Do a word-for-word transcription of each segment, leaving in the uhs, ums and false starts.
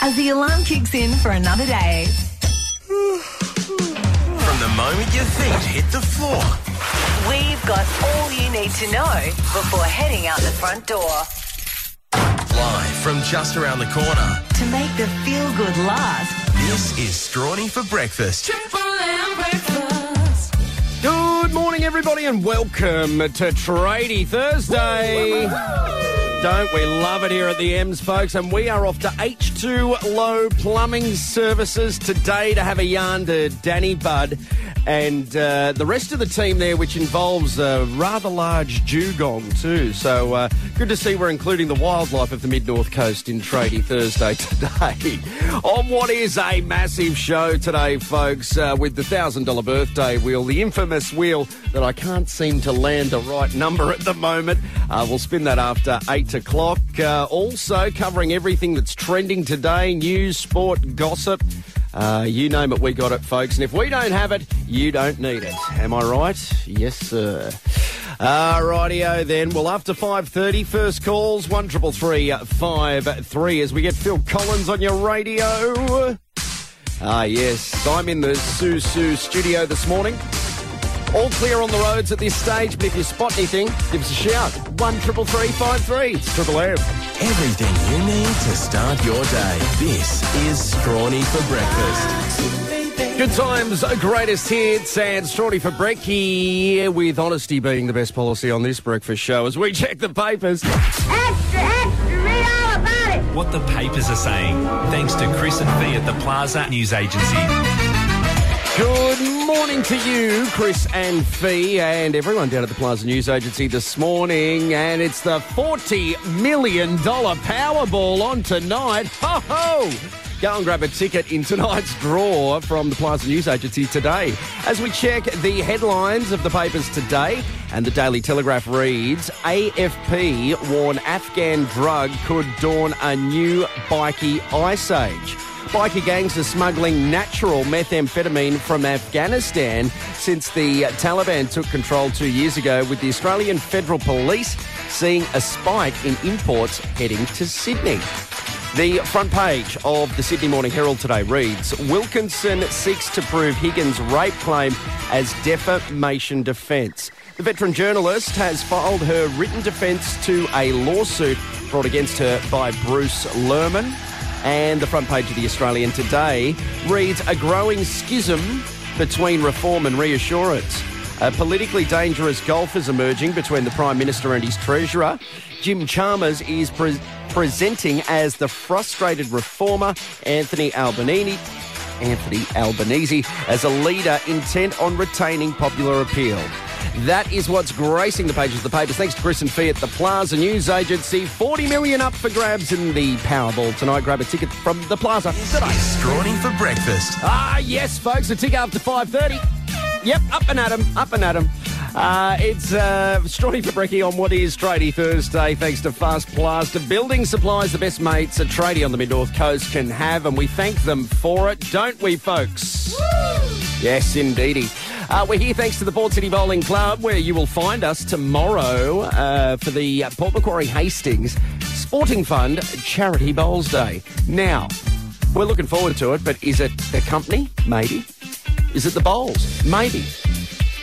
As the alarm kicks in for another day. From the moment your feet hit the floor, we've got all you need to know before heading out the front door. Live from just around the corner. To make the feel-good last. This is Strawny for Breakfast. Triple M Breakfast. Good morning, everybody, and welcome to Tradie Thursday. Don't we love it here at the M's, folks? And we are off to H two Low Plumbing Services today to have a yarn to Danny, Bud, and uh, the rest of the team there, which involves a rather large dugong too. So uh, good to see we're including the wildlife of the Mid-North Coast in Tradie Thursday today. On what is a massive show today, folks, uh, with the one thousand dollar birthday wheel, the infamous wheel that I can't seem to land the right number at the moment. Uh, we'll spin that after eight o'clock. Uh, also covering everything that's trending today, news, sport, gossip, uh, you name it, we got it, folks. And if we don't have it, you don't need it. Am I right? Yes, sir. Uh, rightio then. Well, after five thirty, first calls, one triple three five three, as we get Phil Collins on your radio. Ah, yes. I'm in the Susu studio this morning. All clear on the roads at this stage, but if you spot anything, give us a shout. one triple three five three. It's Triple M. Everything you need to start your day. This is Strawny for Breakfast. Good times, greatest hits, and Strawny for Breck here, with honesty being the best policy on this breakfast show as we check the papers. Extra, extra, read all about it. What the papers are saying, thanks to Chris and Fee at the Plaza News Agency. Good morning to you, Chris and Fee, and everyone down at the Plaza News Agency this morning. And it's the forty million dollars Powerball on tonight. Ho ho! Go and grab a ticket in tonight's draw from the Plaza News Agency today. As we check the headlines of the papers today, and the Daily Telegraph reads, A F P warn Afghan drug could dawn a new bikie ice age. Bikie gangs are smuggling natural methamphetamine from Afghanistan since the Taliban took control two years ago, with the Australian Federal Police seeing a spike in imports heading to Sydney. The front page of the Sydney Morning Herald today reads, Wilkinson seeks to prove Higgins' rape claim as defamation defence. The veteran journalist has filed her written defence to a lawsuit brought against her by Bruce Lehrmann. And the front page of The Australian today reads, a growing schism between reform and reassurance. A politically dangerous gulf is emerging between the Prime Minister and his Treasurer. Jim Chalmers is pre- presenting as the frustrated reformer, Anthony Albanese, Anthony Albanese, as a leader intent on retaining popular appeal. That is what's gracing the pages of the papers. Thanks to Chris and Fee at the Plaza News Agency. forty million up for grabs in the Powerball tonight. Grab a ticket from the Plaza today. Strawny for breakfast. Ah, yes, folks. A tick after five thirty. Yep, up and at 'em, up and at 'em. Uh, it's uh, Strawny for Brekkie on what is Tradie Thursday, thanks to Fast Plaster Building Supplies, the best mates at Tradie on the Mid-North Coast can have, and we thank them for it, don't we, folks? Woo! Yes, indeedy. Uh, we're here thanks to the Port City Bowling Club, where you will find us tomorrow uh, for the Port Macquarie Hastings Sporting Fund Charity Bowls Day. Now, we're looking forward to it, but is it the company? Maybe. Is it the bowls? Maybe.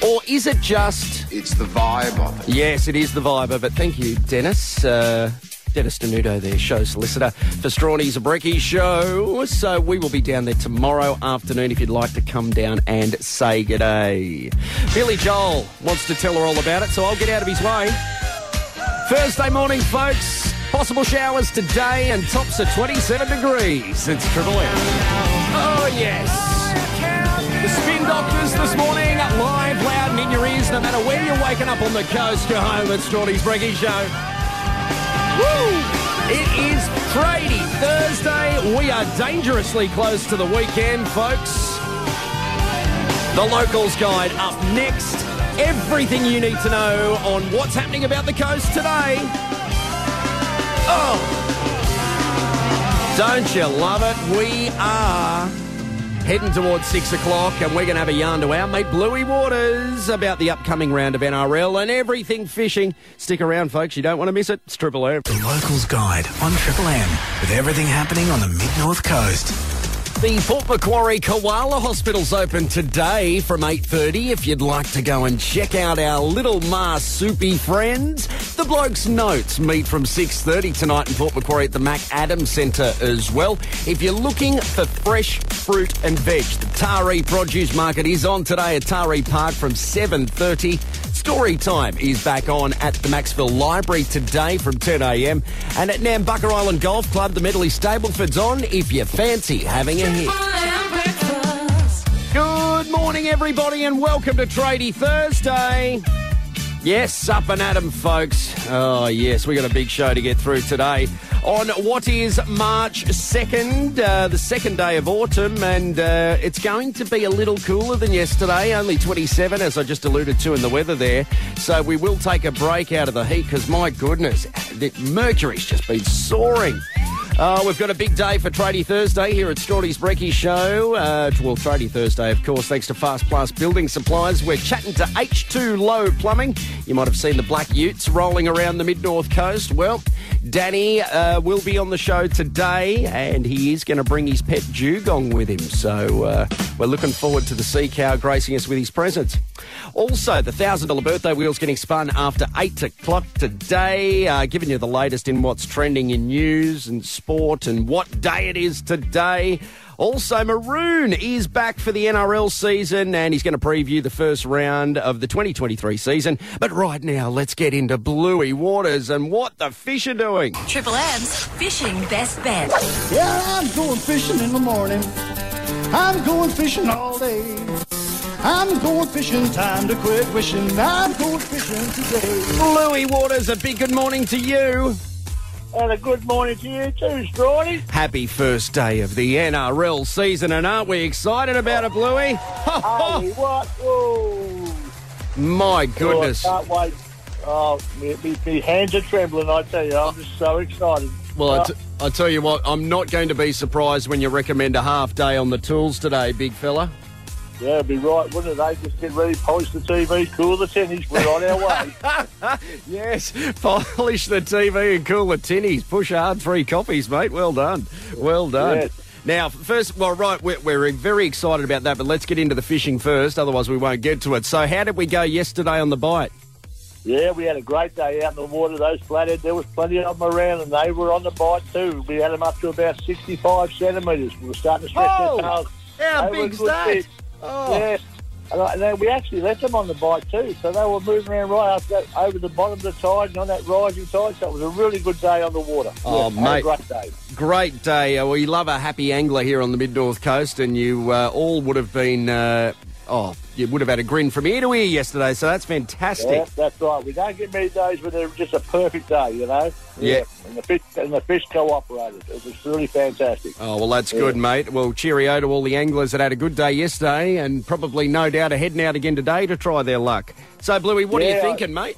Or is it just... It's the vibe of it. Yes, it is the vibe of it. Thank you, Dennis. Uh, Dennis Denuto there, show solicitor for Strawny's Brekkie show. So we will be down there tomorrow afternoon if you'd like to come down and say good day. Billy Joel wants to tell her all about it, so I'll get out of his way. Thursday morning, folks. Possible showers today and tops of twenty-seven degrees. It's Triple M. Oh, yes. The Spin Doctors this morning, live, loud and in your ears, no matter where you're waking up on the coast, go home, it's Strawny's Brekkie Show. Woo! It is Tradie Thursday. We are dangerously close to the weekend, folks. The Locals Guide up next. Everything you need to know on what's happening about the coast today. Oh! Don't you love it? We are... heading towards six o'clock, and we're going to have a yarn to our mate Bluey Waters about the upcoming round of N R L and everything fishing. Stick around, folks. You don't want to miss it. It's Triple M. The Locals Guide on Triple M, with everything happening on the Mid-North Coast. The Port Macquarie Koala Hospital's open today from eight thirty if you'd like to go and check out our little marsoopy friends. The Bloke's Notes meet from six thirty tonight in Port Macquarie at the Mac Adams Centre as well. If you're looking for fresh fruit and veg, the Taree Produce Market is on today at Taree Park from seven thirty. Story Time is back on at the Maxville Library today from ten a m. And at Nambucca Island Golf Club, the Medley Stableford's on if you fancy having a hit. Good morning, everybody, and welcome to Tradie Thursday. Yes, up and at 'em, folks. Oh, yes, we got a big show to get through today on what is March second, uh, the second day of autumn, and uh, it's going to be a little cooler than yesterday, only twenty-seven, as I just alluded to in the weather there. So we will take a break out of the heat because, my goodness, the mercury's just been soaring. Uh, we've got a big day for Tradie Thursday here at Strawny's Brekkie Show. Uh, well, Tradie Thursday, of course, thanks to Fast Plus Building Supplies. We're chatting to H two Low Plumbing. You might have seen the black utes rolling around the Mid-North Coast. Well, Danny uh, will be on the show today, and he is going to bring his pet dugong with him. So uh, we're looking forward to the sea cow gracing us with his presence. Also, the one thousand dollars birthday wheel's getting spun after eight o'clock today, uh, giving you the latest in what's trending in news and sports. Sport and what day it is today. Also, Maroon is back for the N R L season, and he's going to preview the first round of the twenty twenty-three season. But right now, let's get into Bluey Waters and what the fish are doing. Triple M's Fishing Best Bet. Yeah, I'm going fishing in the morning. I'm going fishing all day. I'm going fishing, time to quit wishing. I'm going fishing today. Bluey Waters, a big good morning to you. And a good morning to you too, Strawny. Happy first day of the N R L season, and aren't we excited about it, Bluey? Are we what? Ooh. My goodness. Oh, I can't wait. Oh, my hands are trembling, I tell you. I'm just so excited. Well, uh, I, t- I tell you what, I'm not going to be surprised when you recommend a half day on the tools today, big fella. Yeah, it'd be right, wouldn't it? They just get ready, polish the T V, cool the tinnies, we're on our way. Yes, polish the T V and cool the tinnies. Push hard, three copies, mate. Well done. Well done. Yes. Now, first, well, right, we're, we're very excited about that, but let's get into the fishing first, otherwise we won't get to it. So how did we go yesterday on the bite? Yeah, we had a great day out in the water. Those flathead, there was plenty of them around, and they were on the bite too. We had them up to about sixty-five centimetres. We were starting to stretch oh, their tails. How big's that? Oh. Yeah, and then we actually let them on the bite too, so they were moving around right up that, over the bottom of the tide and on that rising tide, so it was a really good day on the water. Oh, yeah, mate. Great day. Great day. Well, you love a happy angler here on the Mid-North Coast, and you uh, all would have been, uh, oh, you would have had a grin from ear to ear yesterday, so that's fantastic. Yeah, that's right. We don't get many days where they're just a perfect day, you know? Yeah. yeah. And the fish and the fish cooperated. It was really fantastic. Oh, well, that's yeah. good, mate. Well, cheerio to all the anglers that had a good day yesterday, and probably no doubt are heading out again today to try their luck. So, Bluey, what yeah, are you thinking, mate?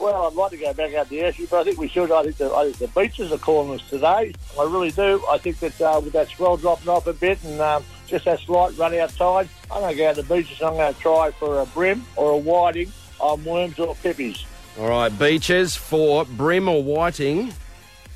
Well, I'd like to go back out the Ashley, but I think we should. I think the, I think the beaches are calling us today. I really do. I think that uh, with that swell dropping off a bit and um, just that slight run-out tide, I'm going to go to the beaches and I'm going to try for a brim or a whiting on worms or pippies. All right, beaches for brim or whiting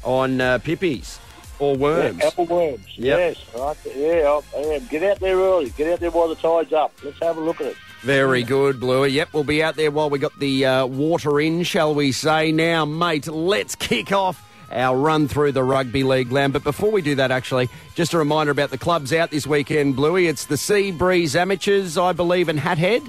on uh, pippies or worms. Yeah, apple worms, yep. yes. Right. Yeah, I am. Get out there early. Get out there while the tide's up. Let's have a look at it. Very good, Bluey. Yep, we'll be out there while we got the uh, water in, shall we say. Now, mate, let's kick off our run through the rugby league land. But before we do that, actually, just a reminder about the clubs out this weekend, Bluey. It's the Seabreeze Amateurs, I believe, in Hathead.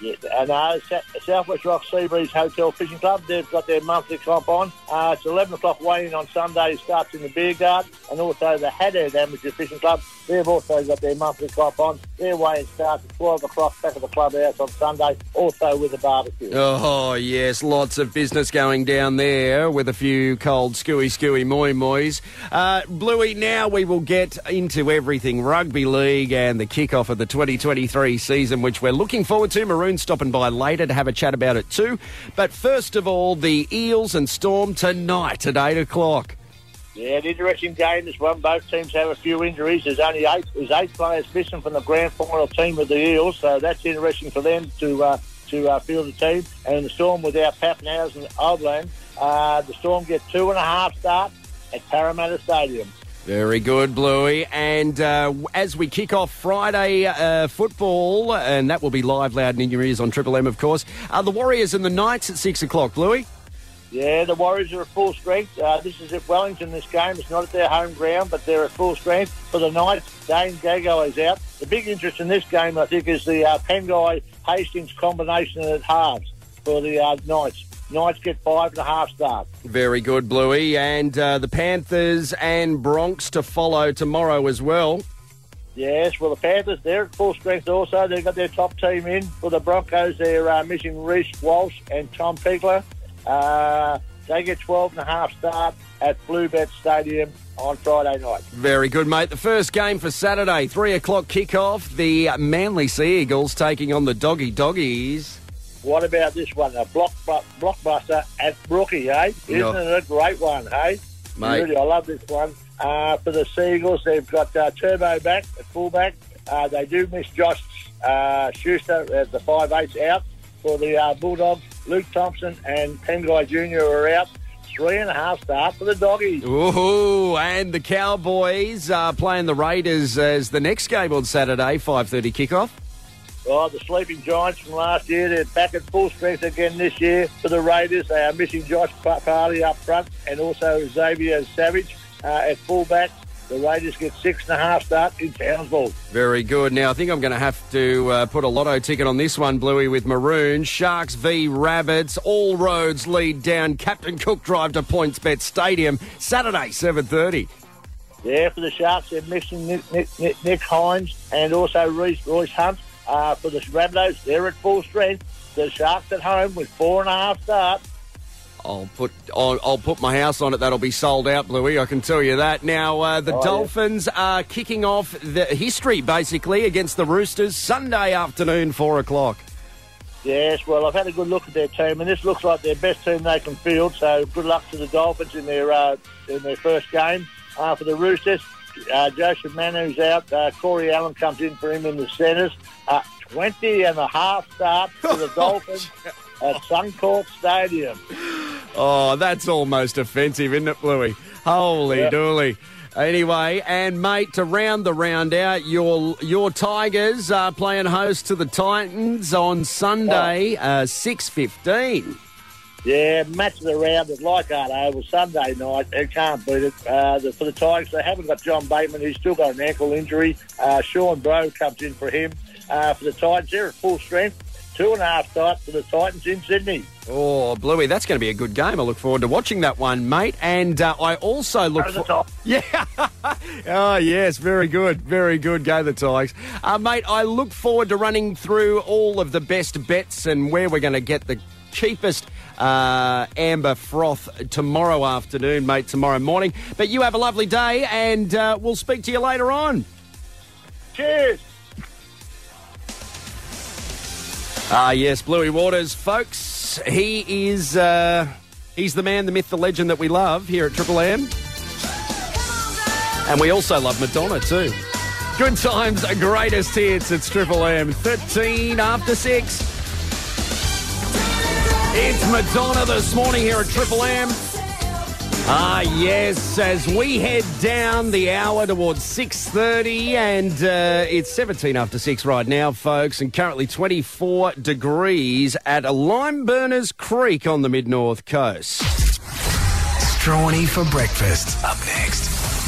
Yeah, and uh, Southwest Rock Seabreeze Hotel Fishing Club, they've got their monthly comp on. Uh, it's eleven o'clock weigh-in on Sunday. It starts in the beer garden. And also the Haddad Amateur Fishing Club, they've also got their monthly comp on. Their weigh-in starts at twelve o'clock back at the clubhouse on Sunday, also with a barbecue. Oh, yes, lots of business going down there with a few cold scooey-scooey moi-mois. Uh, Bluey, now we will get into everything rugby league and the kick-off of the twenty twenty-three season, which we're looking forward to. Maroon stopping by later to have a chat about it too. But first of all, the Eels and Storm tonight at eight o'clock. Yeah, an interesting game. This one, both teams have a few injuries. There's only eight, there's eight players missing from the grand final team of the Eels, so that's interesting for them to uh, to uh, field the team. And the Storm without Pappenhausen and Obland, uh, the Storm get two and a half start at Parramatta Stadium. Very good, Bluey. And uh, as we kick off Friday uh, football, and that will be live, loud and in your ears on Triple M, of course, are the Warriors and the Knights at six o'clock, Bluey? Yeah, the Warriors are at full strength. Uh, this is at Wellington, this game. It's not at their home ground, but they're at full strength. For the Knights, Dane Gago is out. The big interest in this game, I think, is the uh, Pengai-Hastings combination at halves for the uh, Knights. Knights get five and a half stars. Very good, Bluey. And uh, the Panthers and Bronx to follow tomorrow as well. Yes, well, the Panthers, they're at full strength also. They've got their top team in. For the Broncos, they're uh, missing Reece Walsh and Tom Pegler. Uh, they get twelve and a half start at PointsBet Stadium on Friday night. Very good, mate. The first game for Saturday, three o'clock kickoff. The Manly Sea Eagles taking on the Doggy Doggies. What about this one? A block, blockbuster at Brookie, eh? Isn't no. it a great one, eh? Mate. Really, I love this one. Uh, for the Seagulls, they've got uh, Turbo back at fullback. Uh, they do miss Josh uh, Schuster as the five eights out. For the uh, Bulldogs, Luke Thompson and Pengai Junior are out. Three and a half start for the Doggies. Ooh, and the Cowboys are playing the Raiders as the next game on Saturday, five thirty kickoff. Oh, the sleeping Giants from last year, they're back at full strength again this year. For the Raiders, they are missing Josh Parley up front and also Xavier Savage uh, at fullback. The Raiders get six and a half start in Townsville. Very good. Now, I think I'm going to have to uh, put a lotto ticket on this one, Bluey, with Maroon. Sharks v Rabbits. All roads lead down Captain Cook Drive to PointsBet Stadium, Saturday, seven thirty. Yeah, for the Sharks, they're missing Nick, Nick, Nick, Nick Hines and also Reece, Royce Hunt. Uh, for the Rabbitohs, they're at full strength. The Sharks at home with four and a half start. I'll put I'll, I'll put my house on it. That'll be sold out, Bluey. I can tell you that. Now, uh, the oh, Dolphins yeah. are kicking off the history, basically, against the Roosters Sunday afternoon, four o'clock. Yes, well, I've had a good look at their team, and this looks like their best team they can field, so good luck to the Dolphins in their uh, in their first game. Uh, for the Roosters, uh, Joseph Manu's out. Uh, Corey Allen comes in for him in the centres. Uh, twenty and a half start for the Dolphins at Suncorp Stadium. Oh, that's almost offensive, isn't it, Bluey? Holy yeah. dooly. Anyway, and, mate, to round the round out, your your Tigers are playing host to the Titans on Sunday, uh, six fifteen. Yeah, match of the round at Leichhardt Oval Sunday night. They can't beat it. Uh, the, for the Tigers, they haven't got John Bateman. He's still got an ankle injury. Uh, Sean Brough comes in for him. Uh, for the Titans, they're at full strength. Two and a half start for the Titans in Sydney. Oh, Bluey, that's going to be a good game. I look forward to watching that one, mate. And uh, I also look forward... Go the for- Tigers. Yeah. Oh, yes, very good. Very good. Go the Tigers. Uh, mate, I look forward to running through all of the best bets and where we're going to get the cheapest uh, amber froth tomorrow afternoon, mate, tomorrow morning. But you have a lovely day, and uh, we'll speak to you later on. Cheers. Ah, yes, Bluey Waters, folks. He is, uh, he's the man, the myth, the legend that we love here at Triple M. And we also love Madonna, too. Good times, greatest hits. It's Triple M, thirteen after six. It's Madonna this morning here at Triple M. Ah, yes, as we head down the hour towards six thirty, and uh, it's seventeen after six right now, folks, and currently twenty-four degrees at Limeburners Creek on the mid-north coast. Strawny for breakfast. Up next.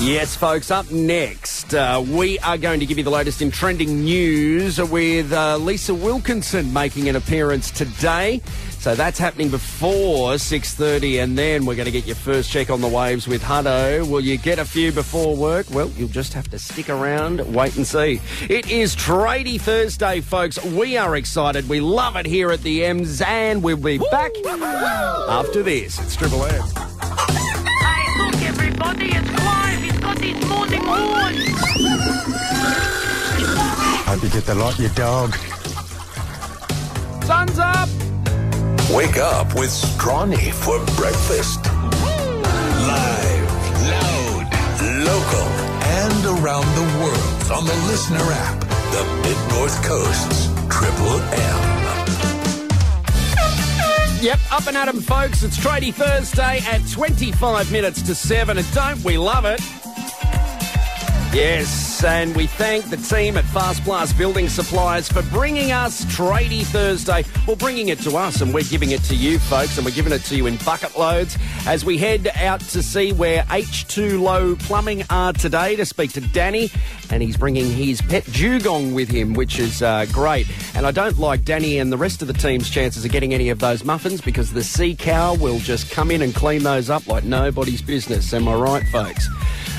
Yes, folks, up next, uh, we are going to give you the latest in trending news with uh, Lisa Wilkinson making an appearance today. So that's happening before six thirty, and then we're going to get your first check on the waves with Hutto. Will you get a few before work? Well, you'll just have to stick around, wait and see. It is Tradie Thursday, folks. We are excited. We love it here at the M's, and we'll be Woo! back Woo! after this. It's Triple M. Hey, look, everybody, it's Clive. He's got his morning horns. Hope you get the lot, your dog. Sun's up. Wake up with Strawny for breakfast. Live, loud. around the world on the Listener app. The Mid-North Coast's Triple M. Yep, up and at 'em, folks. It's Tradie Thursday at twenty-five minutes to seven. And don't we love it? Yes, and we thank the team at Fast Blast Building Supplies for bringing us Tradie Thursday. Well, bringing it to us, and we're giving it to you, folks, and we're giving it to you in bucket loads as we head out to see where H two Low Plumbing are today to speak to Danny, and he's bringing his pet dugong with him, which is uh, great. And I don't like Danny and the rest of the team's chances of getting any of those muffins because the sea cow will just come in and clean those up like nobody's business. Am I right, folks?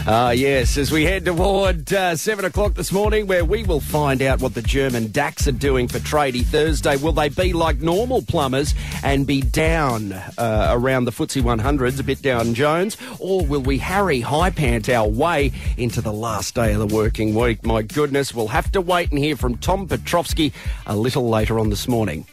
Ah, uh, yes, as we head toward uh, seven o'clock this morning, where we will find out what the German D A Cs are doing for Tradie Thursday. Will they be like normal plumbers and be down uh, around the footsie one hundreds, a bit down Jones? Or will we Harry Highpant our way into the last day of the working week? My goodness, we'll have to wait and hear from Tom Petrovsky a little later on this morning.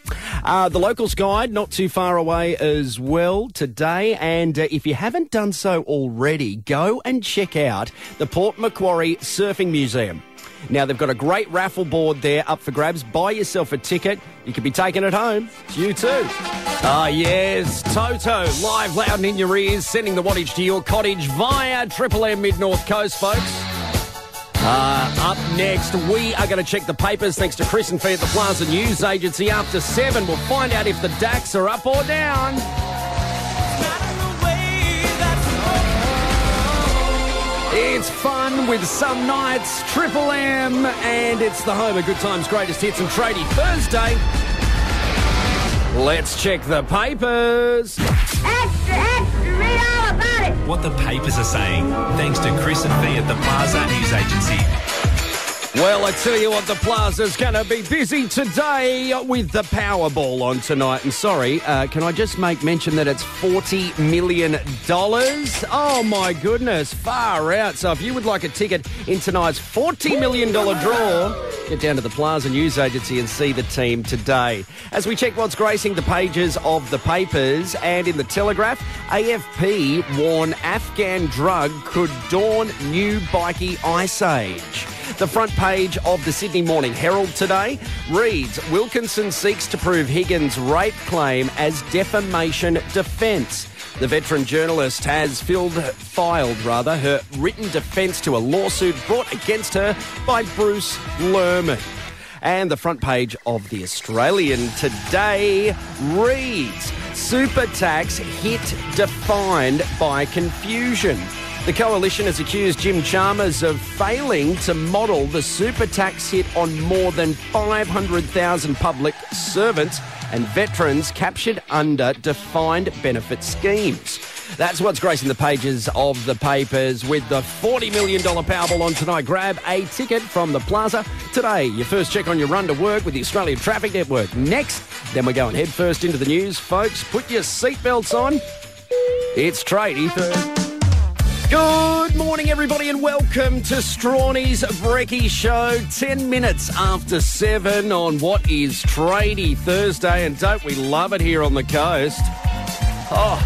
Uh, the Locals Guide, not too far away as well today. And uh, if you haven't done so already, go and check out out the Port Macquarie Surfing Museum. Now, they've got a great raffle board there up for grabs. Buy yourself a ticket. You could be taking it home. It's you too. Ah, yes. Toto, live, loud and in your ears, sending the wattage to your cottage via Triple M Mid-North Coast, folks. Uh, up next, we are going to check the papers thanks to Chris and Fee at the Plaza News Agency. After seven, we'll find out if the D A Cs are up or down. It's fun with some nights, Triple M, and it's the home of Good Times, Greatest Hits and Tradie Thursday. Let's check the papers. Extra, extra, read all about it. What the papers are saying, thanks to Chris and Fee at the Plaza News Agency. Well, I tell you what, the Plaza's going to be busy today with the Powerball on tonight. And sorry, uh, can I just make mention that it's forty million dollars? Oh, my goodness, far out. So if you would like a ticket in tonight's forty million dollars draw, get down to the Plaza News Agency and see the team today. As we check what's gracing the pages of the papers and in the Telegraph, A F P warn Afghan drug could dawn new bikie ice age. The front page of the Sydney Morning Herald today reads, Wilkinson seeks to prove Higgins' rape claim as defamation defence. The veteran journalist has filled, filed rather, her written defence to a lawsuit brought against her by Bruce Lehrmann. And the front page of The Australian today reads, Super tax hit defined by confusion. The Coalition has accused Jim Chalmers of failing to model the super tax hit on more than five hundred thousand public servants and veterans captured under defined benefit schemes. That's what's gracing the pages of the papers with the forty million dollars Powerball on tonight. Grab a ticket from the Plaza today. Your first check on your run to work with the Australian Traffic Network. Next, then we're going headfirst into the news. Folks, put your seatbelts on. It's Tradie Thursday. Good morning, everybody, and welcome to Strawny's Brekkie Show. Ten minutes after seven on what is Tradie Thursday, and don't we love it here on the coast? Oh,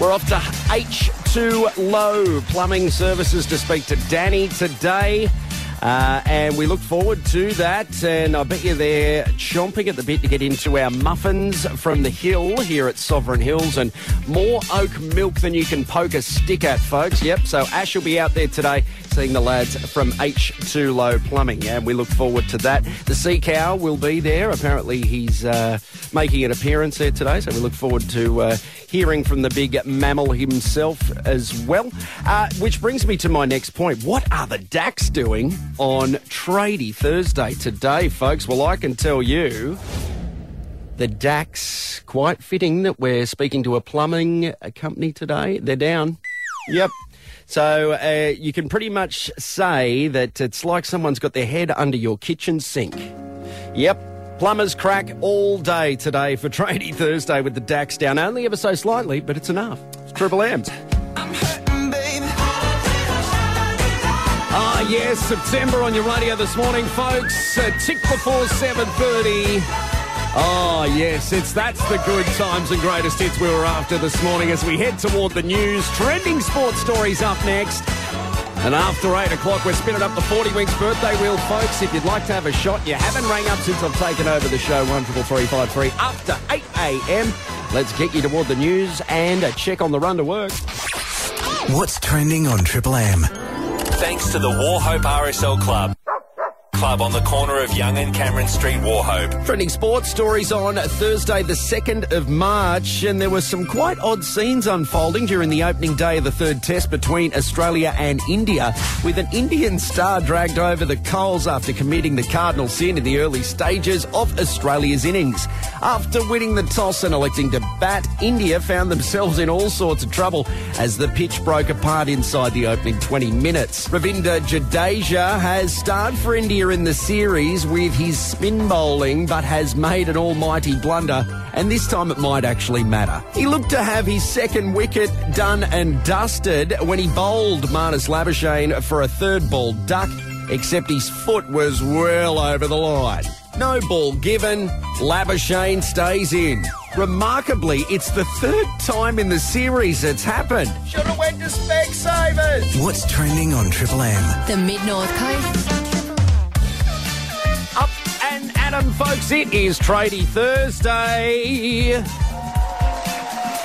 we're off to H two Low Plumbing Services to speak to Danny today, uh, and we look forward to that. And I bet you they're chomping at the bit to get into our muffins from the hill here at Sovereign Hills, and more oat milk than you can poke a stick at, folks. Yep, so Ash will be out there today seeing the lads from H two Low Plumbing, and we look forward to that. The sea cow will be there. Apparently he's uh, making an appearance there today, so we look forward to uh, hearing from the big mammal himself as well. Uh, which brings me to my next point. What are the D A Cs doing on Tradie Thursday today, folks? Well, I can tell you... The D A Cs, quite fitting that we're speaking to a plumbing company today. They're down. Yep. So uh, you can pretty much say that it's like someone's got their head under your kitchen sink. Yep. Plumbers crack all day today for Tradie Thursday with the D A Cs down only ever so slightly, but it's enough. It's Triple M. Ah, yes, September on your radio this morning, folks. Uh, tick before seven thirty. Oh, yes, it's that's the good times and greatest hits we were after this morning as we head toward the news. Trending sports stories up next. And after eight o'clock, we're spinning up the forty Winks birthday wheel, folks. If you'd like to have a shot, you haven't rang up since I've taken over the show, one triple three five three, up to eight a m. Let's get you toward the news and a check on the run to work. What's trending on Triple M? Thanks to the Wauchope R S L Club. Club on the corner of Young and Cameron Street, Wauchope. Trending sports stories on Thursday the second of March, and there were some quite odd scenes unfolding during the opening day of the third test between Australia and India, with an Indian star dragged over the coals after committing the cardinal sin in the early stages of Australia's innings. After winning the toss and electing to bat, India found themselves in all sorts of trouble as the pitch broke apart inside the opening twenty minutes. Ravindra Jadeja has starred for India in the series with his spin bowling, but has made an almighty blunder, and this time it might actually matter. He looked to have his second wicket done and dusted when he bowled Marnus Labuschagne for a third ball duck, except his foot was well over the line. No ball given, Labuschagne stays in. Remarkably, it's the third time in the series it's happened. Should have went to Specsavers. What's trending on Triple M? The Mid-North Coast. Up and Adam, folks, it is Tradie Thursday.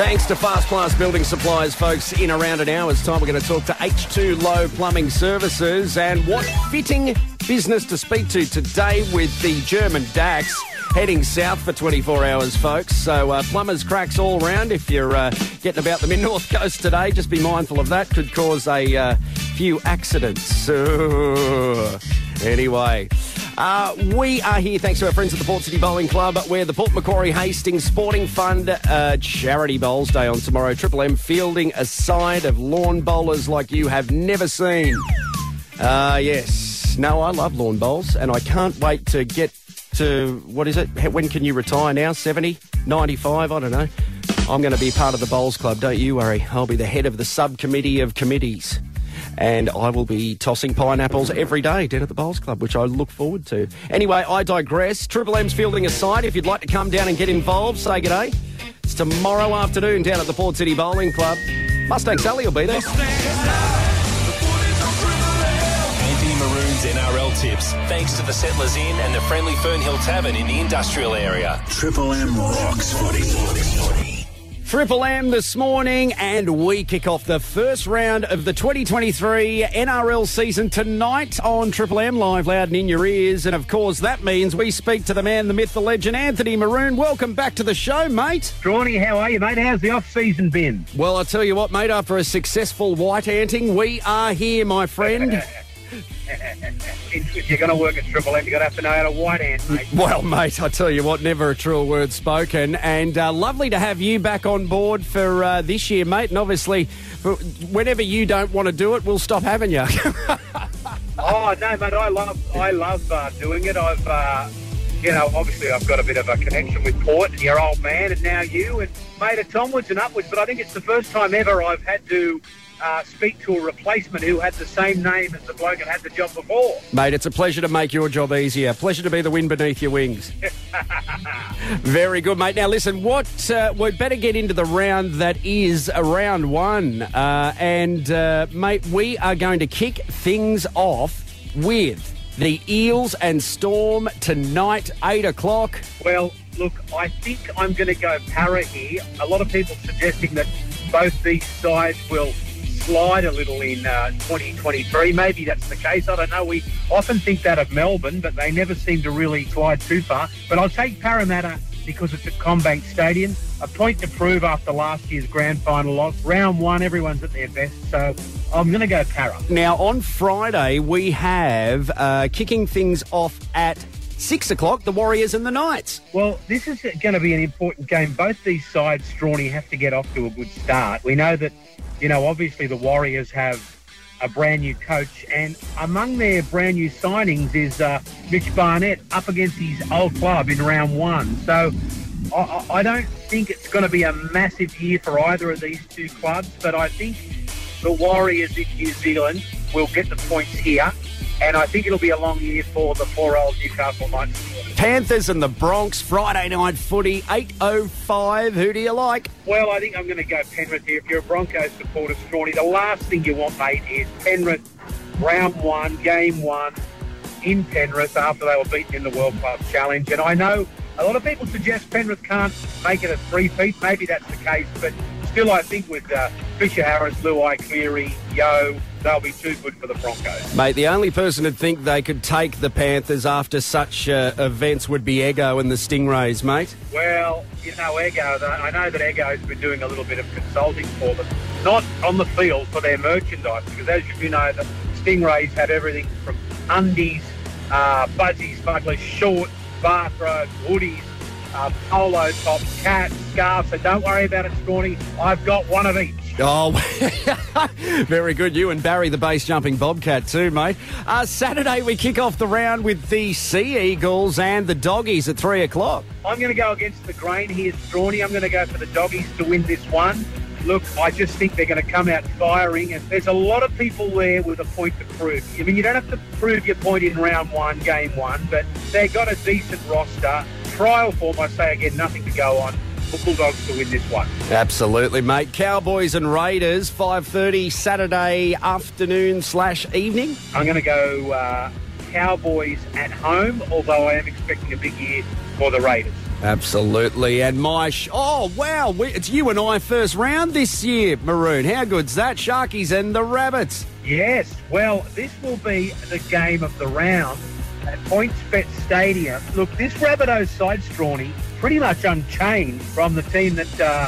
Thanks to Fast Class Building Supplies, folks. In around an hour's time, we're going to talk to H two Low Plumbing Services, and what fitting business to speak to today with the German D A X. Heading south for twenty-four hours, folks. So uh, plumbers, cracks all round. If you're uh, getting about the mid-north coast today, just be mindful of that. Could cause a uh, few accidents. Ooh. Anyway, uh, we are here thanks to our friends at the Port City Bowling Club, where the Port Macquarie Hastings Sporting Fund uh, charity bowls day on tomorrow. Triple M fielding a side of lawn bowlers like you have never seen. Uh, yes. No, I love lawn bowls, and I can't wait to get to, what is it, when can you retire now, seventy, ninety-five, I don't know. I'm going to be part of the Bowls Club, don't you worry. I'll be the head of the subcommittee of committees, and I will be tossing pineapples every day down at the Bowls Club, which I look forward to. Anyway, I digress. Triple M's fielding aside. If you'd like to come down and get involved, say good day. It's tomorrow afternoon down at the Port City Bowling Club. Mustang Sally will be there. N R L tips, thanks to the Settlers Inn and the friendly Fernhill Tavern in the industrial area. Triple M rocks footy. Triple M this morning, and we kick off the first round of the twenty twenty-three N R L season tonight on Triple M, live, loud and in your ears. And of course that means we speak to the man, the myth, the legend, Anthony Maroon. Welcome back to the show, mate. Strawny, how are you, mate? How's the off-season been? Well, I'll tell you what, mate, after a successful white anting, we are here, my friend. If you're going to work at Triple M, you're going to have to know how to white ant, mate. Well, mate, I tell you what, never a truer word spoken. And uh, lovely to have you back on board for uh, this year, mate. And obviously, whenever you don't want to do it, we'll stop having you. Oh, no, mate, I love, I love uh, doing it. I've, uh, you know, obviously I've got a bit of a connection with Port and your old man and now you. And, mate, it's onwards and upwards, but I think it's the first time ever I've had to... Uh, speak to a replacement who had the same name as the bloke that had the job before. Mate, it's a pleasure to make your job easier. Pleasure to be the wind beneath your wings. Very good, mate. Now, listen, what uh, we'd better get into the round that is round one. Uh, and, uh, mate, we are going to kick things off with the Eels and Storm tonight, eight o'clock. Well, look, I think I'm going to go para here. A lot of people suggesting that both these sides will... slide a little in uh, twenty twenty-three. Maybe that's the case. I don't know. We often think that of Melbourne, but they never seem to really slide too far. But I'll take Parramatta because it's at Combank Stadium. A point to prove after last year's grand final loss. Round one, everyone's at their best. So I'm going to go Para. Now, on Friday, we have uh, kicking things off at six o'clock, the Warriors and the Knights. Well, this is going to be an important game. Both these sides, Strawny, have to get off to a good start. We know that, you know, obviously the Warriors have a brand-new coach, and among their brand-new signings is uh, Mitch Barnett up against his old club in round one. So I, I don't think it's going to be a massive year for either of these two clubs, but I think the Warriors in New Zealand will get the points here, and I think it'll be a long year for the four-old Newcastle Knights. Panthers and the Bronx, Friday night footy, eight oh five. Who do you like? Well, I think I'm going to go Penrith here. If you're a Broncos supporter, Strawny, the last thing you want, mate, is Penrith round one, game one in Penrith after they were beaten in the World Club Challenge. And I know a lot of people suggest Penrith can't make it a three-peat. Maybe that's the case, but still I think with uh, Fisher-Harris, Luai, Cleary, Yeo, they'll be too good for the Broncos. Mate, the only person who'd think they could take the Panthers after such uh, events would be Eggo and the Stingrays, mate. Well, you know, Eggo, I know that Eggo's been doing a little bit of consulting for them, not on the field, for their merchandise, because as you know, the Stingrays have everything from undies, uh, budgies, smugglers, shorts, bathrobes, hoodies, uh, polo tops, hats, scarves. So don't worry about it, Strawny. I've got one of each. Oh, very good. You and Barry, the base jumping bobcat too, mate. Uh, Saturday we kick off the round with the Sea Eagles and the Doggies at three o'clock. I'm going to go against the grain here, Strawny. I'm going to go for the Doggies to win this one. Look, I just think they're going to come out firing, and there's a lot of people there with a point to prove. I mean, you don't have to prove your point in round one, game one, but they've got a decent roster. Trial form, I say again, nothing to go on. Bulldogs to win this one. Absolutely, mate. Cowboys and Raiders, five thirty Saturday afternoon slash evening. I'm going to go uh, Cowboys at home, although I am expecting a big year for the Raiders. Absolutely. And my... Sh oh, wow. We it's you and I first round this year, Maroon. How good's that? Sharkies and the Rabbits. Yes. Well, this will be the game of the round at PointsBet Stadium. Look, this Rabbitohs side, Strawny, pretty much unchanged from the team that uh,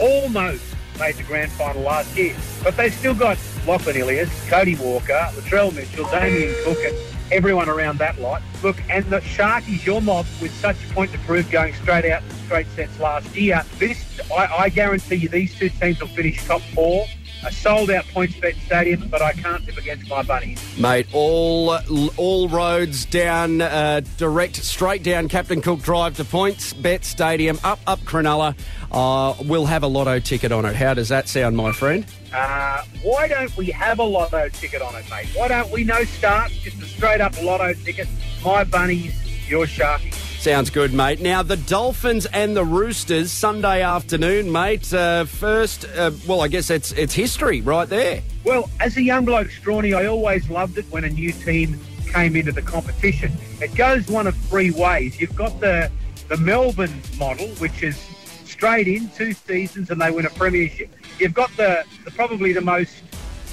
almost made the grand final last year. But they've still got Lachlan Ilias, Cody Walker, Latrell Mitchell, Damien Cook, and everyone around that lot. Look, and the Sharkies, your mob, with such a point to prove going straight out in straight sets last year, this, I, I guarantee you these two teams will finish top four. A sold-out PointsBet Stadium, but I can't tip against my bunnies. Mate, all all roads down, uh, direct, straight down Captain Cook Drive to PointsBet Stadium, up, up Cronulla. Uh, we'll have a lotto ticket on it. How does that sound, my friend? Uh, why don't we have a lotto ticket on it, mate? Why don't we? No starts, just a straight-up lotto ticket. My bunnies, your Sharkies. Sounds good, mate. Now, the Dolphins and the Roosters, Sunday afternoon, mate. Uh, first, uh, well, I guess it's, it's history right there. Well, as a young bloke, Strawny, I always loved it when a new team came into the competition. It goes one of three ways. You've got the, the Melbourne model, which is straight in, two seasons, and they win a premiership. You've got the, the probably the most,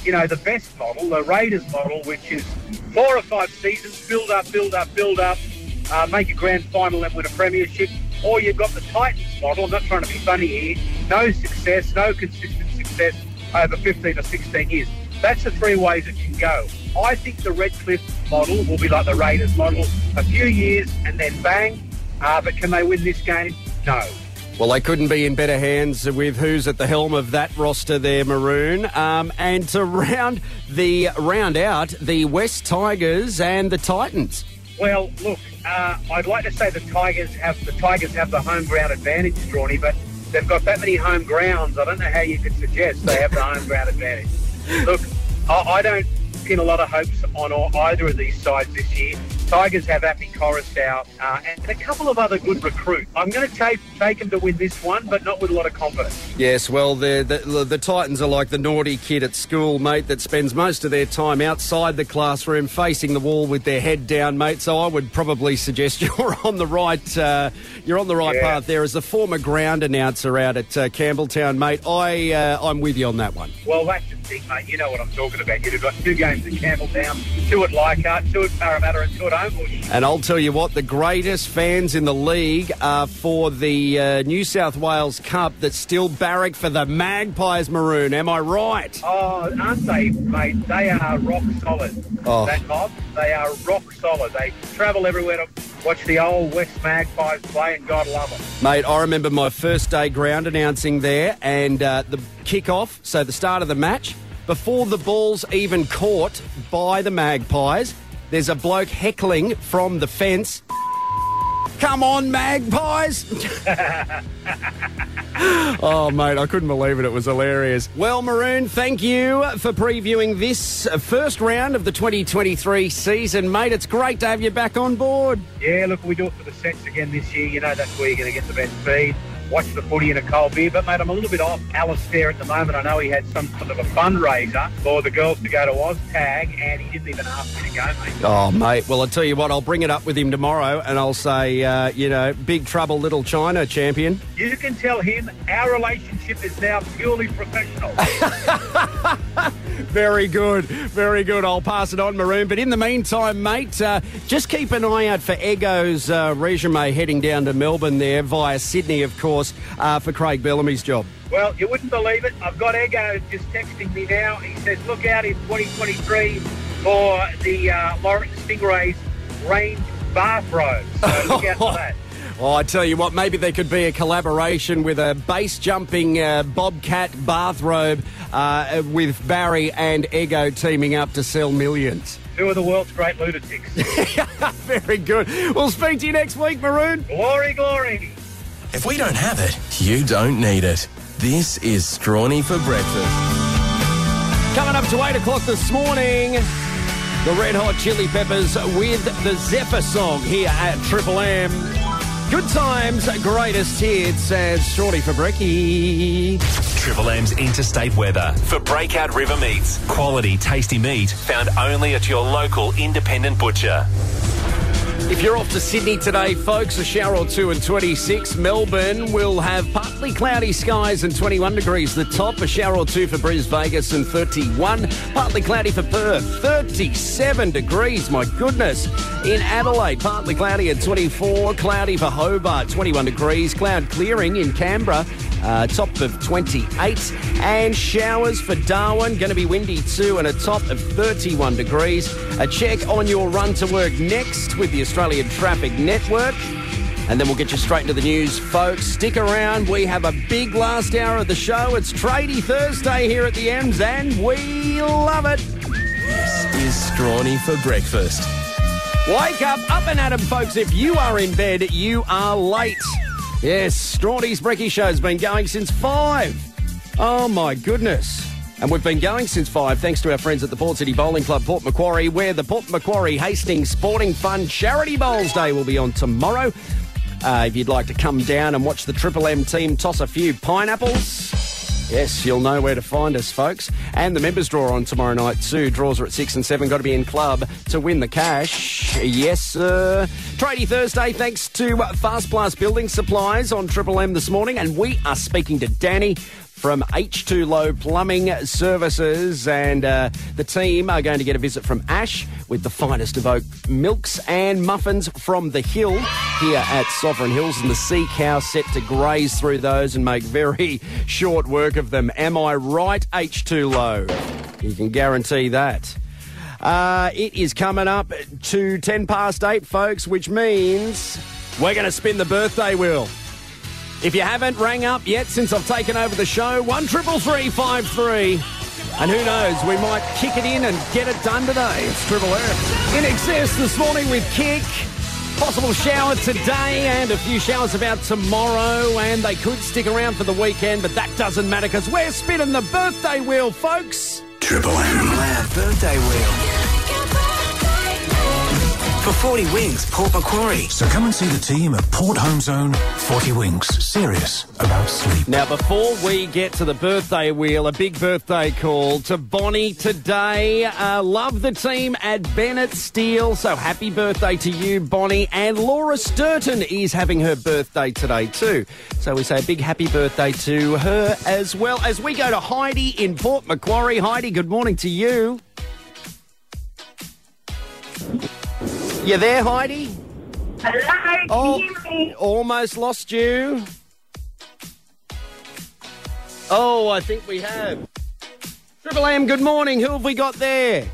you know, the best model, the Raiders model, which is four or five seasons, build up, build up, build up, Uh, make a grand final and win a premiership. Or you've got the Titans model, I'm not trying to be funny here, no success, no consistent success over fifteen or sixteen years. That's the three ways it can go. I think the Redcliffe model will be like the Raiders model, a few years and then bang, uh, but can they win this game? No. Well, they couldn't be in better hands with who's at the helm of that roster there, Maroon. Um, and to round the round out, the West Tigers and the Titans. Well, look, uh, I'd like to say the Tigers have the Tigers have the home ground advantage, Strawny, but they've got that many home grounds. I don't know how you could suggest they have the home ground advantage. Look, I, I don't pin a lot of hopes on all, either of these sides this year. Tigers have Appy Coruscant uh, and a couple of other good recruits. I'm going to take, take them to win this one, but not with a lot of confidence. Yes, well, the, the, the Titans are like the naughty kid at school, mate, that spends most of their time outside the classroom facing the wall with their head down, mate. So I would probably suggest you're on the right, uh, you're on the right yeah. path there. As the former ground announcer out at uh, Campbelltown, mate, I, uh, I'm with you on that one. Well, that's the thing, mate. You know what I'm talking about. You've got two games at Campbelltown, two at Leichhardt, two at Parramatta and two at And I'll tell you what, the greatest fans in the league are for the uh, New South Wales Cup that still barrack for the Magpies, Maroon. Am I right? Oh, aren't they, mate? They are rock solid. Oh. That mob, they are rock solid. They travel everywhere to watch the old West Magpies play, and God love them. Mate, I remember my first day ground announcing there, and uh, the kick-off, so the start of the match, before the ball's even caught by the Magpies, there's a bloke heckling from the fence. Come on, Magpies! Oh, mate, I couldn't believe it. It was hilarious. Well, Maroon, thank you for previewing this first round of the twenty twenty-three season. Mate, it's great to have you back on board. Yeah, look, we do it for the sets again this year. You know that's where you're going to get the best feed. watch the footy and a cold beer. But, mate, I'm a little bit off Alistair at the moment. I know he had some sort of a fundraiser for the girls to go to OzTag, and he didn't even ask me to go, mate. Oh, mate, well, I'll tell you what, I'll bring it up with him tomorrow, and I'll say, uh, you know, big trouble, little China, champion. You can tell him our relationship is now purely professional. Very good, very good. I'll pass it on, Maroon. But in the meantime, mate, uh, just keep an eye out for Eggo's uh, resume heading down to Melbourne there via Sydney, of course, uh, for Craig Bellamy's job. Well, you wouldn't believe it. I've got Eggo just texting me now. He says, look out in twenty twenty-three for the uh, Laurieton Stingrays range bathrobe. So look out for that. Oh, I tell you what, maybe there could be a collaboration with a base-jumping uh, bobcat bathrobe uh, with Barry and Eggo teaming up to sell millions. Two of the world's great lunatics. Very good. We'll speak to you next week, Maroon. Glory, glory. If we don't have it, you don't need it. This is Strawny for Breakfast. Coming up to eight o'clock this morning, the Red Hot Chili Peppers with the Zephyr song here at Triple M. Good times, greatest hits, as Shorty for Brekkie. Triple M's interstate weather for Breakout River Meats. Quality, tasty meat found only at your local independent butcher. If you're off to Sydney today, folks, a shower or two and twenty-six. Melbourne will have partly cloudy skies and twenty-one degrees. The top, a shower or two for Brisbane, Vegas and thirty-one. Partly cloudy for Perth, thirty-seven degrees, my goodness. In Adelaide, partly cloudy at twenty-four. Cloudy for Hobart, twenty-one degrees. Cloud clearing in Canberra, uh, top of twenty-eight. And showers for Darwin, going to be windy too, and a top of thirty-one degrees. A check on your run to work next with the Australian Traffic Network, and then we'll get you straight into the news, folks. Stick around. We have a big last hour of the show. It's Tradie Thursday here at the M's, and we love it. This is Strawny for Breakfast. Wake up, up and at 'em, folks. If you are in bed, you are late. Yes, Strawny's Brekkie Show's been going since five. Oh, my goodness. And we've been going since five thanks to our friends at the Port City Bowling Club, Port Macquarie, where the Port Macquarie Hastings Sporting Fund Charity Bowls Day will be on tomorrow. Uh, if you'd like to come down and watch the Triple M team toss a few pineapples, yes, you'll know where to find us, folks. And the members draw on tomorrow night too. Draws are at six and seven. Got to be in club to win the cash. Yes, sir. Tradie Thursday thanks to Fast Blast Building Supplies on Triple M this morning. And we are speaking to Danny from H two Low Plumbing Services, and uh, the team are going to get a visit from Ash with the finest of oat milks and muffins from the Hill here at Sovereign Hills, and the sea cow set to graze through those and make very short work of them. Am I right, H two Low? You can guarantee that. Uh, it is coming up to ten past eight, folks, which means we're going to spin the birthday wheel. If you haven't rang up yet since I've taken over the show, one triple three five three, and who knows, we might kick it in and get it done today. It's Triple M. In Excess this morning with Kick. Possible shower today and a few showers about tomorrow, and they could stick around for the weekend, but that doesn't matter because we're spinning the birthday wheel, folks. Triple M. Our birthday wheel. For forty Winks, Port Macquarie. So come and see the team at Port Home Zone, forty Winks. Serious about sleep. Now, before we get to the birthday wheel, a big birthday call to Bonnie today. Uh, love the team at Bennett Steel. So happy birthday to you, Bonnie. And Laura Sturton is having her birthday today too. So we say a big happy birthday to her as well. As we go to Heidi in Port Macquarie. Heidi, good morning to you. You there, Heidi? Hello, oh, can you hear me? Almost lost you. Oh, I think we have. Triple M, good morning. Who have we got there?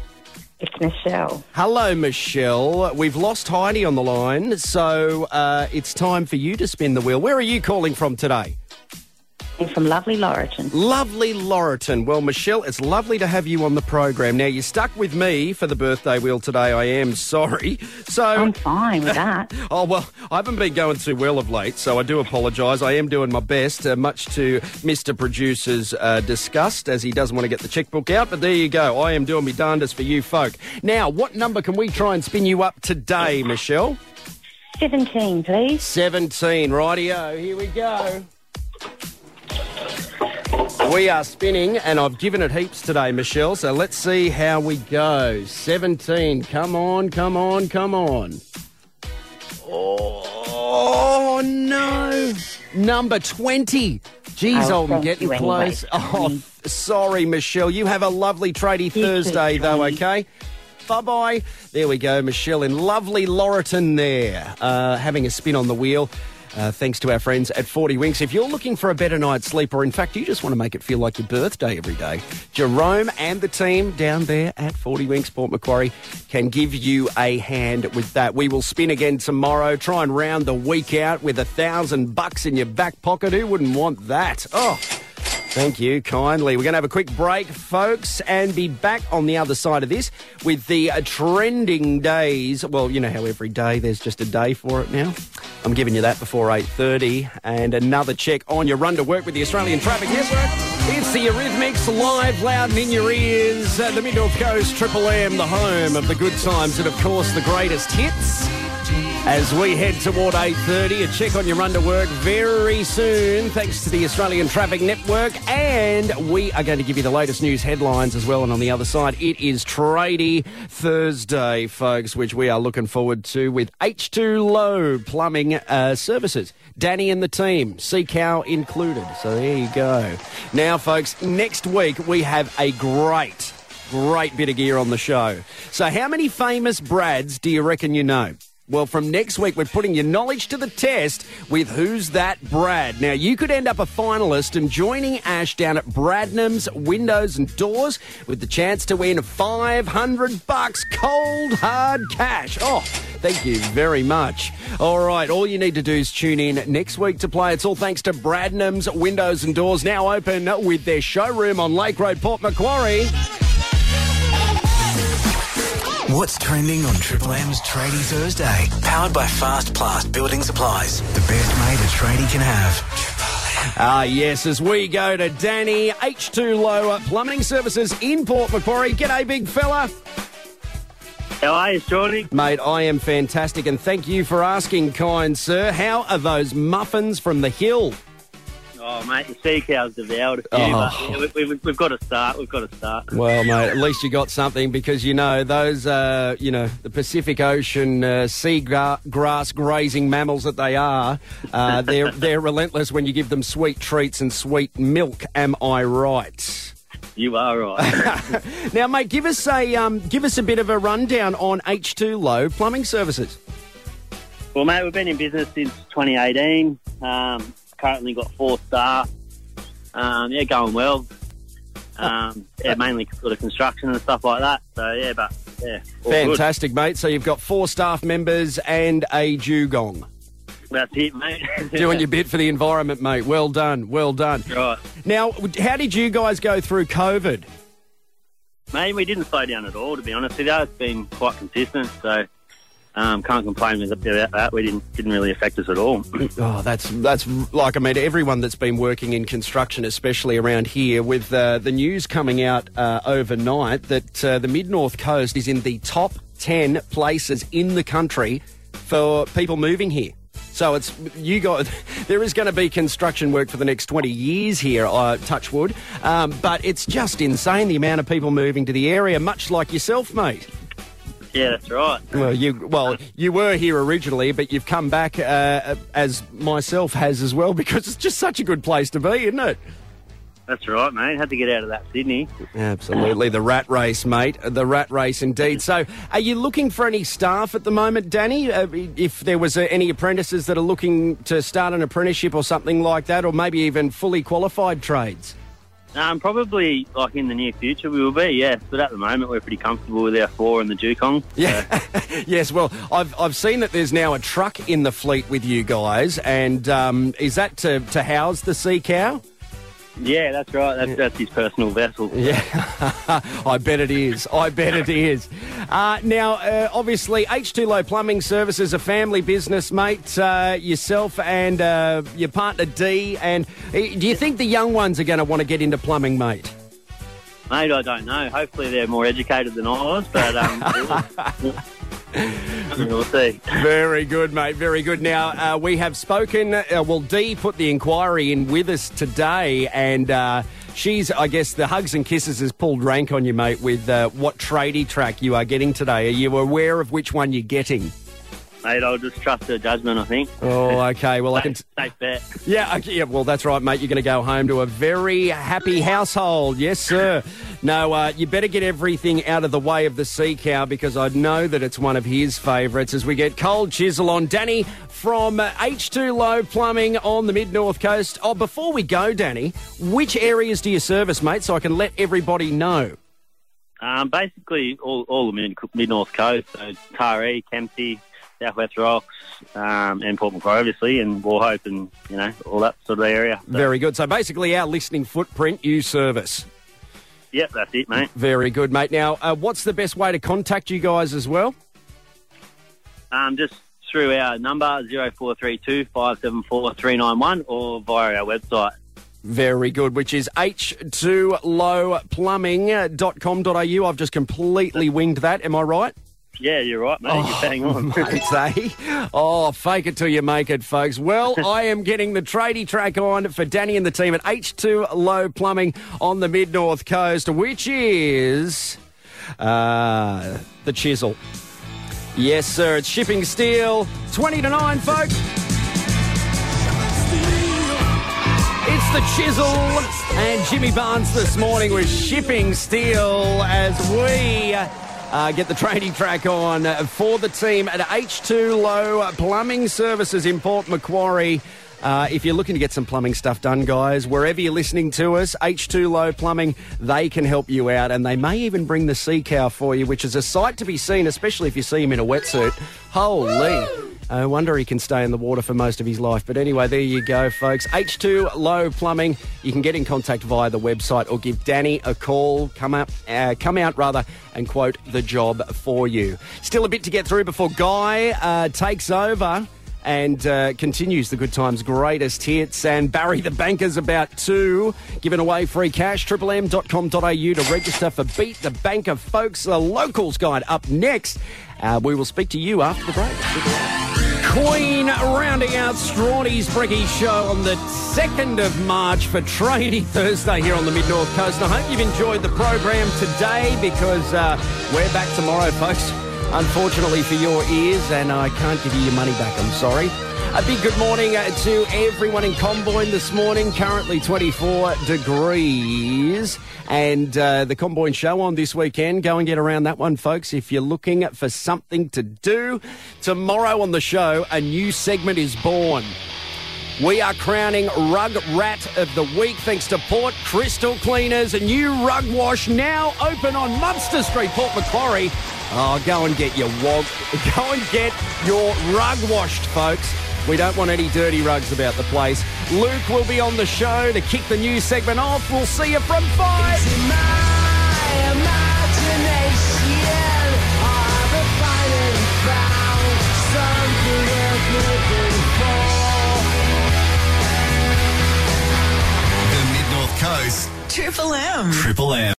It's Michelle. Hello, Michelle. We've lost Heidi on the line, so uh, it's time for you to spin the wheel. Where are you calling from today? I'm from lovely Laurieton. Lovely Laurieton. Well, Michelle, it's lovely to have you on the program. Now, you're stuck with me for the birthday wheel today. I am sorry. So I'm fine with that. Oh, well, I haven't been going too well of late, so I do apologise. I am doing my best, uh, much to Mister Producer's uh, disgust, as he doesn't want to get the checkbook out. But there you go. I am doing me darndest for you folk. Now, what number can we try and spin you up today, Michelle? seventeen, please. seventeen. Rightio. Here we go. We are spinning, and I've given it heaps today, Michelle, so let's see how we go. seventeen, come on, come on, come on. Oh, no. Number twenty. Geez, oh, I'm getting close. Anyway. Oh, sorry, Michelle. You have a lovely tradie Thursday, though, okay? Bye-bye. There we go, Michelle in lovely Laurieton there, uh, having a spin on the wheel. Uh, thanks to our friends at forty Winks. If you're looking for a better night's sleep, or in fact, you just want to make it feel like your birthday every day, Jerome and the team down there at forty Winks, Port Macquarie, can give you a hand with that. We will spin again tomorrow, try and round the week out with a thousand bucks in your back pocket. Who wouldn't want that? Oh, thank you kindly. We're going to have a quick break, folks, and be back on the other side of this with the uh, trending days. Well, you know how every day there's just a day for it now. I'm giving you that before eight thirty. And another check on your run to work with the Australian traffic. Yes, sir. It's the Eurythmics, live, loud and in your ears. At the Mid North Coast, Triple M, the home of the good times and, of course, the greatest hits. As we head toward eight thirty, a check on your run to work very soon, thanks to the Australian Traffic Network. And we are going to give you the latest news headlines as well. And on the other side, it is Tradie Thursday, folks, which we are looking forward to with H two Low Plumbing uh, Services. Danny and the team, Sea Cow included. So there you go. Now, folks, next week we have a great, great bit of gear on the show. So how many famous Brads do you reckon you know? Well, from next week, we're putting your knowledge to the test with Who's That Brad? Now, you could end up a finalist and joining Ash down at Bradnam's Windows and Doors with the chance to win five hundred bucks cold hard cash. Oh, thank you very much. All right, all you need to do is tune in next week to play. It's all thanks to Bradnam's Windows and Doors, now open with their showroom on Lake Road, Port Macquarie. What's trending on Triple M's Tradie Thursday? Powered by Fast Plast Building Supplies. The best mate a tradie can have. Triple M. Ah, yes, as we go to Danny, H two Low Plumbing Services in Port Macquarie. G'day, big fella. How are you, Strawny? Mate, I am fantastic, and thank you for asking, kind sir. How are those muffins from the hill? Oh, mate, the sea cows devoured a few, oh. but yeah, we, we, we've got to start, we've got to start. Well, mate, at least you got something because, you know, those, uh, you know, the Pacific Ocean uh, sea gra- grass grazing mammals that they are, uh, they're, they're relentless when you give them sweet treats and sweet milk, am I right? You are right. Now, mate, give us a, um, give us a bit of a rundown on H two Low Plumbing Services. Well, mate, we've been in business since twenty eighteen, um... currently got four staff. Um, yeah, going well. Um, yeah, mainly sort of construction and stuff like that. So, yeah, but, yeah. Fantastic, good. Mate. So you've got four staff members and a dugong. That's it, mate. Doing your bit for the environment, mate. Well done, well done. Right. Now, how did you guys go through COVID? Mate, we didn't slow down at all, to be honest with you. It's been quite consistent, so... Um, can't complain about that. We didn't didn't really affect us at all. Oh, that's that's like I mean, everyone that's been working in construction, especially around here, with uh, the news coming out uh, overnight that uh, the Mid North Coast is in the top ten places in the country for people moving here. So it's you got there is going to be construction work for the next twenty years here. Uh, touch wood, um, but it's just insane the amount of people moving to the area. Much like yourself, mate. Yeah, that's right. Well, you well you were here originally, but you've come back uh, as myself has as well because it's just such a good place to be, isn't it? That's right, mate. Had to get out of that Sydney. Absolutely. The rat race, mate. The rat race indeed. So are you looking for any staff at the moment, Danny? Uh, if there was uh, any apprentices that are looking to start an apprenticeship or something like that, or maybe even fully qualified trades? Um, probably, like, in the near future we will be, yes. But at the moment we're pretty comfortable with our four and the Dugong. Yeah. So. Yes, well, I've I've seen that there's now a truck in the fleet with you guys. And um, is that to, to house the Sea Cow? Yeah, that's right. That's, yeah. that's his personal vessel. Yeah. I bet it is. I bet it is. Uh, now, uh, obviously, H two Low Plumbing Services, a family business, mate, uh, yourself and uh, your partner, Dee. And do you think the young ones are going to want to get into plumbing, mate? Mate, I don't know. Hopefully they're more educated than I was, but... Um, We'll see. Very good, mate. Very good. Now, uh, we have spoken. Uh, well, Dee put the inquiry in with us today, and uh, she's, I guess, the hugs and kisses has pulled rank on you, mate, with uh, what tradie track you are getting today. Are you aware of which one you're getting? Mate, I'll just trust her judgment, I think. Oh, okay. Well, safe, I can... T- safe bet. Yeah, okay, yeah, well, that's right, mate. You're going to go home to a very happy household. Yes, sir. No, uh, you better get everything out of the way of the sea cow, because I know that it's one of his favourites, as we get Cold Chisel on Danny from H two Low Plumbing on the Mid-North Coast. Oh, before we go, Danny, which areas do you service, mate, so I can let everybody know? Um, basically, all, all the Mid-North Coast, so Taree, Kempsey, South West Rocks, um, and Port Macquarie, obviously, and Wauchope, and, you know, all that sort of area. So. Very good. So basically our listening footprint, you service. Yep, that's it, mate. Very good, mate. Now, uh, what's the best way to contact you guys as well? Um, just through our number, zero four three two, five seven four, three nine one, or via our website. Very good, which is h two low plumbing dot com dot a u. I've just completely winged that. Am I right? Yeah, you're right, mate. Oh, you're bang on. Mate, eh? Oh, fake it till you make it, folks. Well, I am getting the tradie track on for Danny and the team at H two Low Plumbing on the Mid-North Coast, which is uh, the Chisel. Yes, sir. It's Shipping Steel. twenty to nine, folks. It's the Chisel and Jimmy Barnes this morning with Shipping Steel as we... Uh, get the tradie track on uh, for the team at H two Low Plumbing Services in Port Macquarie. Uh, if you're looking to get some plumbing stuff done, guys, wherever you're listening to us, H two Low Plumbing, they can help you out. And they may even bring the sea cow for you, which is a sight to be seen, especially if you see him in a wetsuit. Holy... I wonder he can stay in the water for most of his life. But anyway, there you go, folks. H two Low Plumbing. You can get in contact via the website or give Danny a call. Come up, uh, come out, rather, and quote the job for you. Still a bit to get through before Guy uh, takes over and uh, continues the Good Times Greatest Hits. And Barry the Banker's about to giving away free cash. triple m dot com dot a u to register for Beat the Banker, folks. The Locals Guide up next. Uh, we will speak to you after the break. Queen rounding out Strawny's Brekkie Show on the second of March for Tradie Thursday here on the Mid-North Coast. I hope you've enjoyed the program today, because uh, we're back tomorrow, folks. Unfortunately for your ears, and I can't give you your money back, I'm sorry. A big good morning uh, to everyone in Comboyne this morning, currently twenty-four degrees. And uh, the Comboyne show on this weekend. Go and get around that one, folks, if you're looking for something to do. Tomorrow on the show, a new segment is born. We are crowning Rug Rat of the Week, thanks to Port Crystal Cleaners. A new rug wash now open on Munster Street, Port Macquarie. Oh, go and get your wog. Go and get your rug washed, folks. We don't want any dirty rugs about the place. Luke will be on the show to kick the new segment off. We'll see you from five. It's my imagination. I've finally found something worth looking for. The Mid-North Coast. Triple M. Triple M.